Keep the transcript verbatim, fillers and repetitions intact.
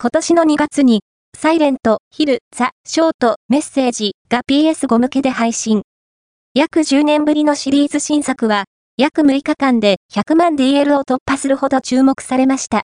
今年のにがつに、サイレント・ヒル・ザ・ショート・メッセージが ピーエスファイブ 向けで配信。約じゅうねんぶりのシリーズ新作は、約むいかかんでひゃくまんディーエルを突破するほど注目されました。